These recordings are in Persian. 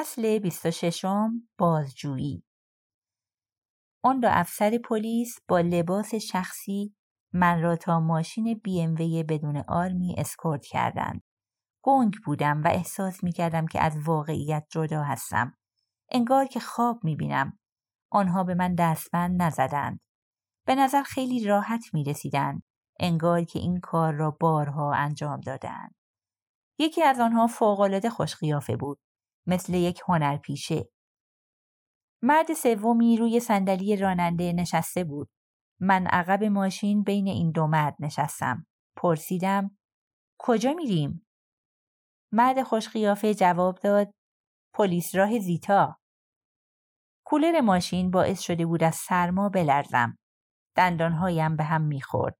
فصل 26 بازجویی. آن دو افسر پلیس با لباس شخصی من را تا ماشین BMW بدون آرمی اسکورت کردند. گنگ بودم و احساس می‌کردم که از واقعیت جدا هستم. انگار که خواب می‌بینم. آنها به من دستبند نزدند. به نظر خیلی راحت می‌رسیدند. انگار که این کار را بارها انجام دادند. یکی از آنها فوق‌العاده خوش قیافه بود، مثل یک هنرپیشه. مرد سومی روی صندلی راننده نشسته بود. من عقب ماشین بین این دو مرد نشستم. پرسیدم: کجا میریم؟ مرد خوش قیافه جواب داد: پلیس راه زیتا. کولر ماشین باعث شده بود از سرما بلرزم. دندانهایم به هم میخورد.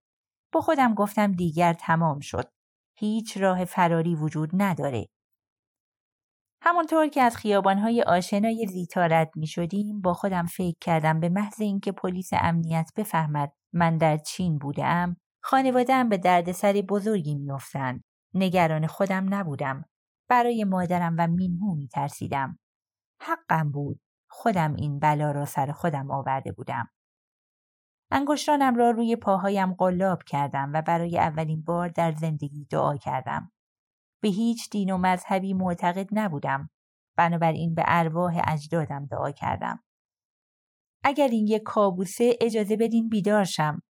با خودم گفتم دیگر تمام شد. هیچ راه فراری وجود نداره. همونطور که از خیابان‌های آشنای زیتا رد می‌شدیم، با خودم فکر کردم به محض اینکه پلیس امنیت بفهمد من در چین بودم، خانواده‌ام به دردسر بزرگی می‌افتند. نگران خودم نبودم. برای مادرم و مینهو می‌ترسیدم. حقم بود. خودم این بلا را سر خودم آورده بودم. انگشتانم را روی پاهایم قلاب کردم و برای اولین بار در زندگی دعا کردم. به هیچ دین و مذهبی معتقد نبودم، بنابراین به ارواح اجدادم دعا کردم. اگر این یک کابوسه اجازه بدین بیدار شم.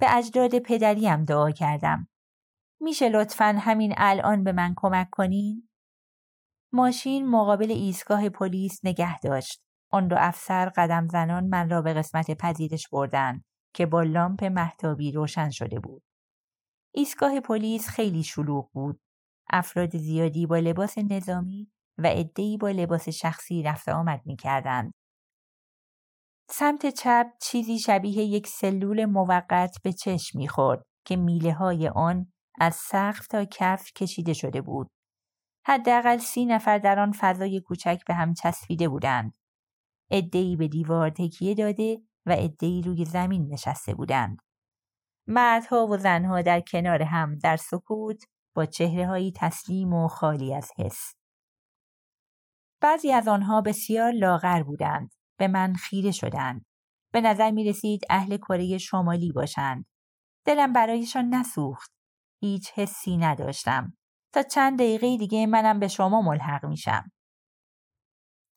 به اجداد پدریم دعا کردم. میشه لطفاً همین الان به من کمک کنین؟ ماشین مقابل ایستگاه پلیس نگه داشت. آن دو افسر قدم زنان من را به قسمت پذیرش بردند که با لامپ مهتابی روشن شده بود. ایستگاه پلیس خیلی شلوغ بود. افراد زیادی با لباس نظامی و عده‌ای با لباس شخصی رفت و آمد می‌کردند. سمت چپ چیزی شبیه یک سلول موقت به چشم می‌خورد که میله‌های آن از سقف تا کف کشیده شده بود. حداقل 30 نفر در آن فضای کوچک به هم چسبیده بودند. عده‌ای به دیوار تکیه داده و عده‌ای روی زمین نشسته بودند. مردها و زنها در کنار هم در سکوت با چهره‌های تسلیم و خالی از حس. بعضی از آنها بسیار لاغر بودند. به من خیره شدند. به نظر می رسید اهل کره شمالی باشند. دلم برایشان نسوخت. هیچ حسی نداشتم. تا چند دقیقه دیگه منم به شما ملحق میشم.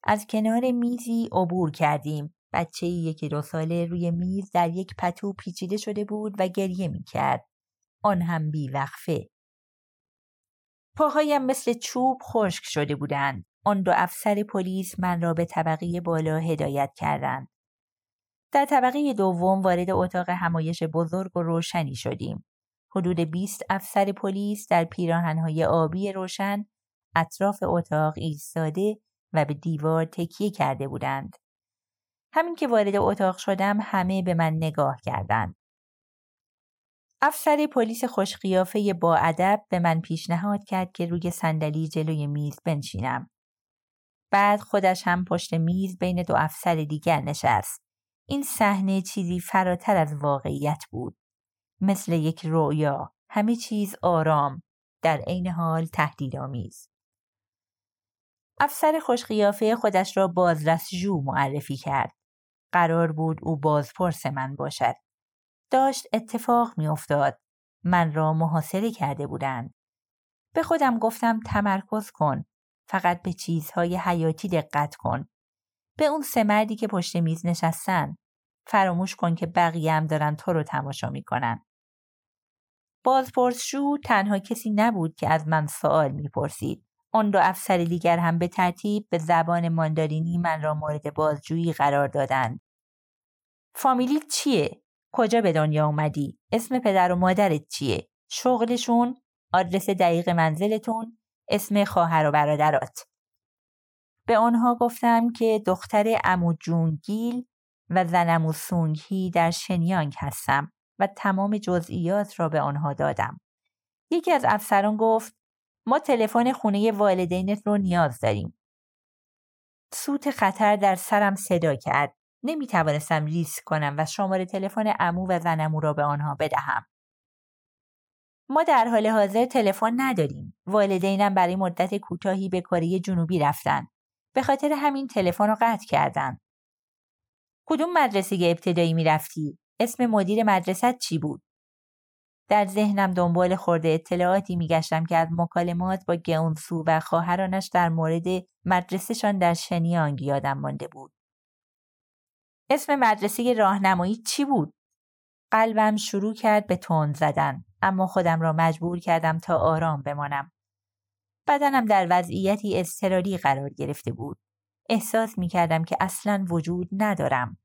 از کنار میزی عبور کردیم. بچه‌ای 1-2 ساله روی میز در یک پتو پیچیده شده بود و گریه می‌کرد. آن هم بی‌وقفه. پاهایم مثل چوب خشک شده بودند. آن دو افسر پلیس من را به طبقه بالا هدایت کردند. در طبقه دوم وارد اتاق همایش بزرگ و روشنی شدیم. حدود 20 افسر پلیس در پیراهن‌های آبی روشن اطراف اتاق ایستاده و به دیوار تکیه کرده بودند. همین که وارد اتاق شدم همه به من نگاه کردند. افسر پلیس خوش قیافه با ادب به من پیشنهاد کرد که روی صندلی جلوی میز بنشینم. بعد خودش هم پشت میز بین دو افسر دیگر نشست. این صحنه چیزی فراتر از واقعیت بود. مثل یک رؤیا، همه چیز آرام، در عین حال تهدیدآمیز. افسر خوش قیافه خودش را بازرس ژو معرفی کرد. قرار بود او بازپرس من باشد. داشت اتفاق می‌افتاد. من را محاصره کرده بودند. به خودم گفتم تمرکز کن. فقط به چیزهای حیاتی دقت کن. به اون 3 مردی که پشت میز نشستن. فراموش کن که بقیه هم دارن تو رو تماشا می‌کنن. بازپرس ژو تنها کسی نبود که از من سوال می‌پرسید. آن دو افسر دیگر هم به ترتیب به زبان ماندارینی من را مورد بازجویی قرار دادند. فامیلی چیه؟ کجا به دنیا اومدی؟ اسم پدر و مادرت چیه؟ شغلشون؟ آدرس دقیق منزلتون؟ اسم خواهر و برادرات؟ به آنها گفتم که دختر امو جونگیل و زنمو سونگی در شنیانگ هستم و تمام جزئیات را به آنها دادم. یکی از افسران گفت: ما تلفن خونه والدینت رو نیاز داریم. صوت خطر در سرم صدا کرد. نمی‌توانستم ریسک کنم و شماره تلفن عمو و زنمو را به آنها بدهم. ما در حال حاضر تلفن نداریم. والدینم برای مدت کوتاهی به کره جنوبی رفتن. به خاطر همین تلفن رو قطع کردن. کدوم مدرسه ابتدایی میرفتی؟ اسم مدیر مدرسه چی بود؟ در ذهنم دنبال خورده اطلاعاتی میگشتم که از مکالمات با گئونسو و خواهرانش در مورد مدرسه‌شان در شنیانگ یادم مانده بود. اسم مدرسه راهنمایی چی بود؟ قلبم شروع کرد به تند زدن، اما خودم را مجبور کردم تا آرام بمانم. بدنم در وضعیتی اضطراری قرار گرفته بود. احساس می‌کردم که اصلاً وجود ندارم.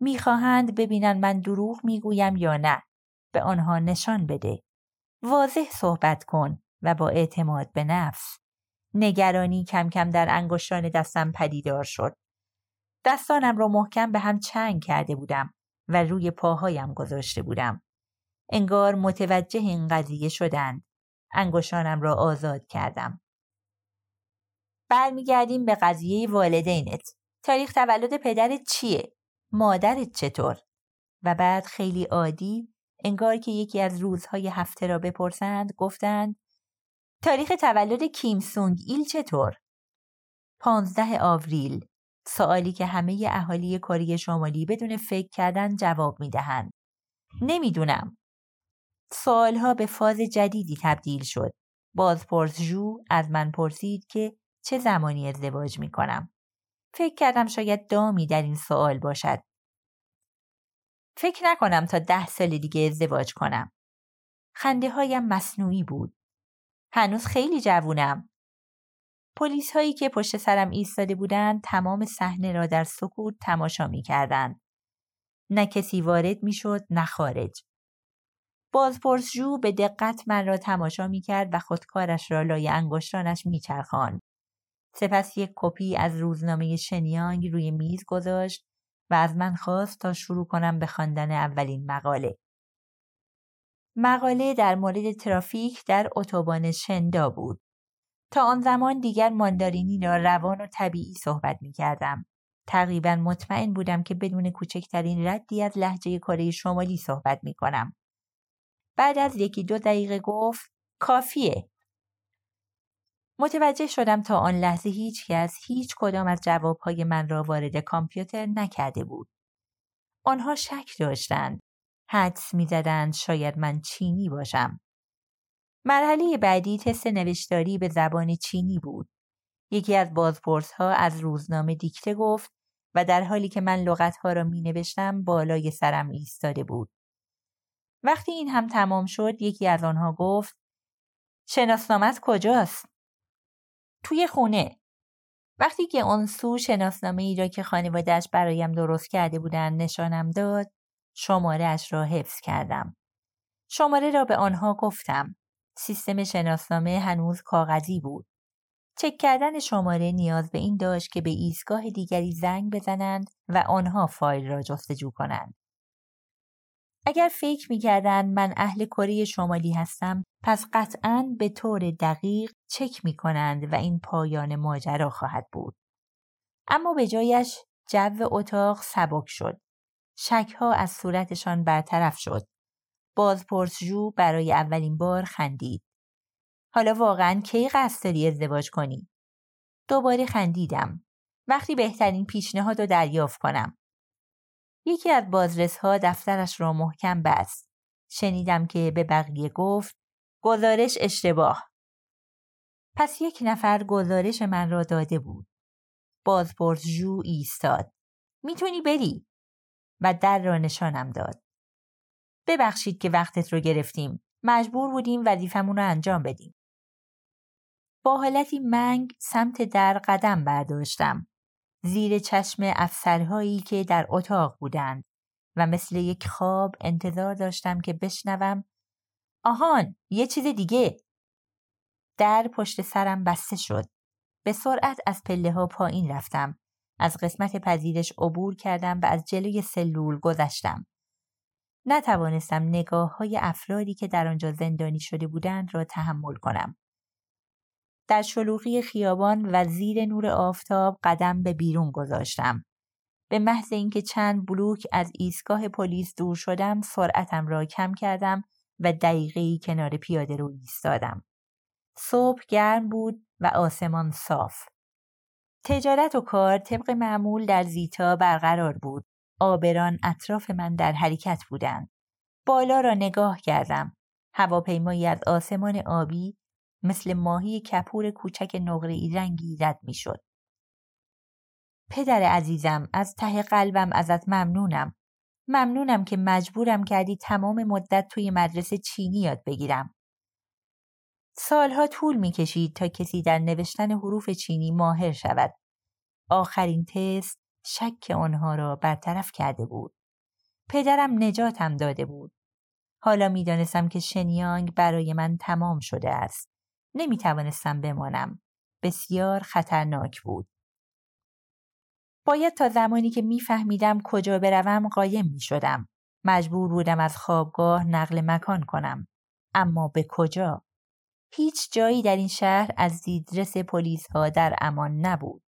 می‌خواهند ببینن من دروغ می‌گویم یا نه. به آنها نشان بده. واضح صحبت کن و با اعتماد به نفس. نگرانی کم کم در انگشتان دستم پدیدار شد. دستانم را محکم به هم چنگ کرده بودم و روی پاهایم گذاشته بودم. انگار متوجه این قضیه شدند. انگشتانم را آزاد کردم. برمیگردیم به قضیه والدینت. تاریخ تولد پدرت چیه؟ مادرت چطور؟ و بعد خیلی عادی، انگار که یکی از روزهای هفته را بپرسند، گفتند تاریخ تولد کیم سونگ ایل چطور؟ 15 آوریل. سوالی که همه اهالی کره شمالی بدون فکر کردن جواب میدهند. نمیدونم. سوالها به فاز جدیدی تبدیل شد. بازرس ژو از من پرسید که چه زمانی ازدواج میکنم. فکر کردم شاید دامی در این سوال باشد. فکر نکنم تا 10 سال دیگه ازدواج کنم. خنده هایم مصنوعی بود. هنوز خیلی جوونم. پلیس هایی که پشت سرم ایستاده بودند تمام صحنه را در سکوت تماشا می کردند. نه کسی وارد می شد نه خارج. بازرس ژو به دقت من را تماشا می کرد و خودکارش را لای انگشتانش می چرخاند. سپس یک کپی از روزنامه شنیانگ روی میز گذاشت و از من خواست تا شروع کنم به خواندن اولین مقاله. مقاله در مورد ترافیک در اوتوبان شندا بود. تا آن زمان دیگر ماندارینی را روان و طبیعی صحبت می کردم. تقریبا مطمئن بودم که بدون کوچکترین ردی از لهجه کره شمالی صحبت می کنم. بعد از 1-2 دقیقه گفت کافیه. متوجه شدم تا آن لحظه هیچ کدام از جوابهای من را وارد کامپیوتر نکرده بود. آنها شک داشتند. حدس می‌زدند شاید من چینی باشم. مرحله بعدی تست نوشتاری به زبان چینی بود. یکی از بازپرس‌ها از روزنامه دیکته گفت و در حالی که من لغت‌ها را می‌نوشتم بالای سرم ایستاده بود. وقتی این هم تمام شد یکی از آنها گفت شناسنامه‌ات کجاست؟ توی خونه. وقتی که اون سو شناسنامه ای را که خانواده‌اش برایم درست کرده بودند نشانم داد، شماره اش را حفظ کردم. شماره را به آنها گفتم. سیستم شناسنامه هنوز کاغذی بود. چک کردن شماره نیاز به این داشت که به ایستگاه دیگری زنگ بزنند و آنها فایل را جستجو کنند. اگر فکر می‌کردند من اهل کره شمالی هستم، پس قطعاً به طور دقیق چک می‌کنند و این پایان ماجرا خواهد بود. اما به جایش جو اتاق سبک شد. شک‌ها از صورتشان برطرف شد. بازرس ژو برای اولین بار خندید. حالا واقعاً کی قصد داری ازدواج کنی؟ دوباره خندیدم. وقتی بهترین پیشنهاد رو دریافت کنم. یکی از بازرس‌ها دفترش را محکم بست. شنیدم که به بقیه گفت گزارش اشتباه. پس یک نفر گزارش من را داده بود. بازرس ژو ایستاد. میتونی بری. و در را نشانم داد. ببخشید که وقتت رو گرفتیم. مجبور بودیم وظیفمون رو انجام بدیم. با حالتی منگ سمت در قدم برداشتم. زیر چشم افسرهایی که در اتاق بودند و مثل یک خواب انتظار داشتم که بشنوم آهان یه چیز دیگه. در پشت سرم بسته شد. به سرعت از پله ها پایین رفتم. از قسمت پذیرش عبور کردم و از جلوی سلول گذشتم. نتوانستم نگاه های افرادی که در آنجا زندانی شده بودند را تحمل کنم. در شلوغی خیابان و زیر نور آفتاب قدم به بیرون گذاشتم. به محض اینکه چند بلوک از ایستگاه پلیس دور شدم، سرعتم را کم کردم و دقیقه‌ای کنار پیاده رو ایستادم. صبح گرم بود و آسمان صاف. تجارت و کار طبق معمول در زیتا برقرار بود. آبران اطراف من در حرکت بودند. بالا را نگاه کردم. هواپیمایی از آسمان آبی مثل ماهی کپور کوچک نقره‌ای رنگی رد می شد. پدر عزیزم، از ته قلبم ازت ممنونم. ممنونم که مجبورم کردی تمام مدت توی مدرسه چینی یاد بگیرم. سالها طول می کشید تا کسی در نوشتن حروف چینی ماهر شود. آخرین تست شک آنها را برطرف کرده بود. پدرم نجاتم داده بود. حالا می دانستم که شنیانگ برای من تمام شده است. نمی توانستم بمانم. بسیار خطرناک بود. باید تا زمانی که می فهمیدم کجا بروم قایم می شدم. مجبور بودم از خوابگاه نقل مکان کنم. اما به کجا؟ هیچ جایی در این شهر از دیدرس پلیس ها در امان نبود.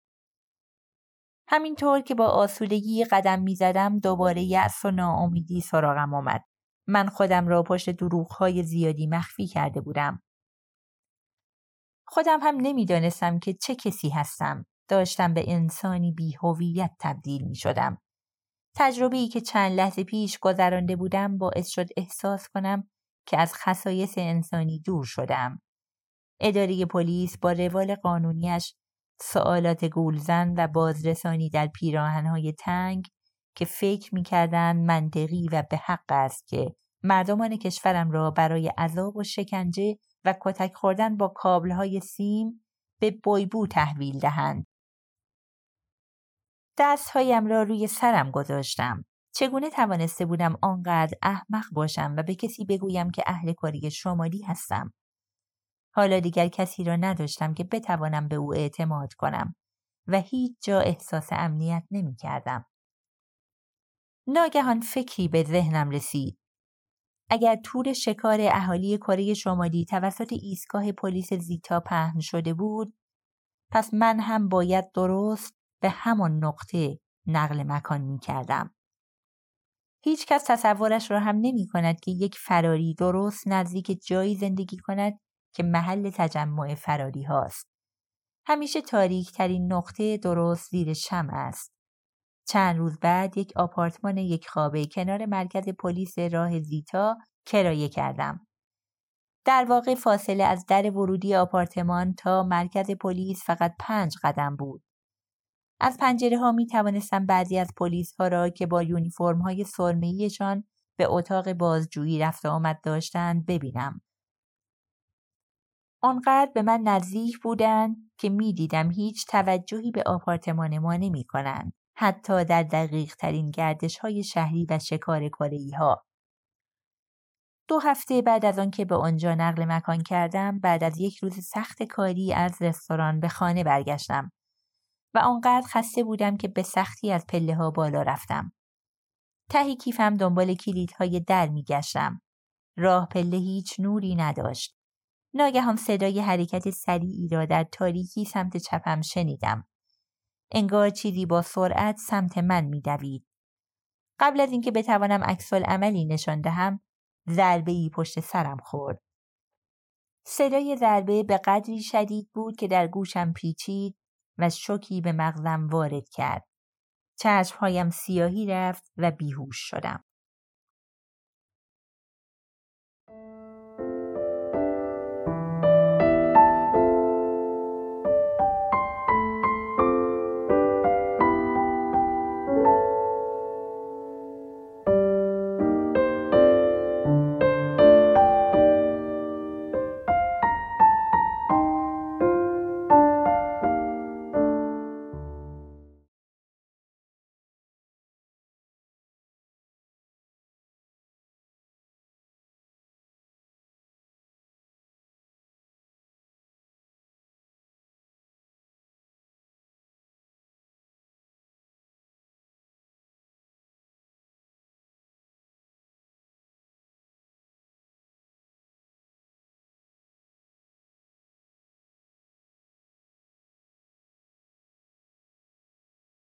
همینطور که با آسودگی قدم می زدم دوباره یأس و ناامیدی سراغم آمد. من خودم را پشت دروغ‌های زیادی مخفی کرده بودم. خودم هم نمی دانستم که چه کسی هستم. داشتم به انسانی بی‌هویت تبدیل می شدم. تجربه‌ای که چند لحظه پیش گذرانده بودم باعث شد احساس کنم که از خصایص انسانی دور شدم. اداره پلیس با روال قانونیش سوالات گولزن و بازرسانی در پیراهن‌های تنگ که فکر می‌کردند منطقی و به حق است که مردمان کشورم را برای عذاب و شکنجه و کتک خوردن با کابل‌های سیم به بویبو تحویل دهند. دست‌هایم را روی سرم گذاشتم. چگونه توانسته بودم آنقدر احمق باشم و به کسی بگویم که اهل کاری شمالی هستم؟ حالا دیگر کسی را نداشتم که بتوانم به او اعتماد کنم و هیچ جا احساس امنیت نمی کردم. ناگهان فکری به ذهنم رسید. اگر تور شکار اهالی کره شمالی توسط ایستگاه پلیس زیتا پهن شده بود، پس من هم باید درست به همان نقطه نقل مکان می کردم. هیچ کس تصورش را هم نمی کند که یک فراری درست نزدیک جایی زندگی کند که محل تجمع فراری هاست. همیشه تاریک ترین نقطه درست زیر شمع است. چند روز بعد یک آپارتمان یک خوابه کنار مرکز پلیس راه زیتا کرایه کردم. در واقع فاصله از در ورودی آپارتمان تا مرکز پلیس فقط 5 قدم بود. از پنجره ها می توانستم بعضی از پلیس ها را که با یونیفرم های سرمه‌ایشان به اتاق بازجویی رفت و آمد داشتند ببینم. آنقدر به من نزدیک بودند که می دیدم هیچ توجهی به آپارتمان ما نمی کنند. حتی در دقیق ترین گردش های شهری و شکار کره‌ای ها. 2 هفته بعد از آن که به آنجا نقل مکان کردم، بعد از یک روز سخت کاری از رستوران به خانه برگشتم و آنقدر خسته بودم که به سختی از پله ها بالا رفتم. ته کیفم دنبال کلیدهای در می گشتم. راه پله هیچ نوری نداشت. ناگهان صدای حرکت سریعی را در تاریکی سمت چپم شنیدم. انگار چیزی با سرعت سمت من می‌دوید. قبل از اینکه بتوانم عکس‌العملی نشان دهم، ضربه‌ای پشت سرم خورد. صدای ضربه به قدری شدید بود که در گوشم پیچید و شوکی به مغزم وارد کرد. چشم‌هایم سیاهی رفت و بیهوش شدم.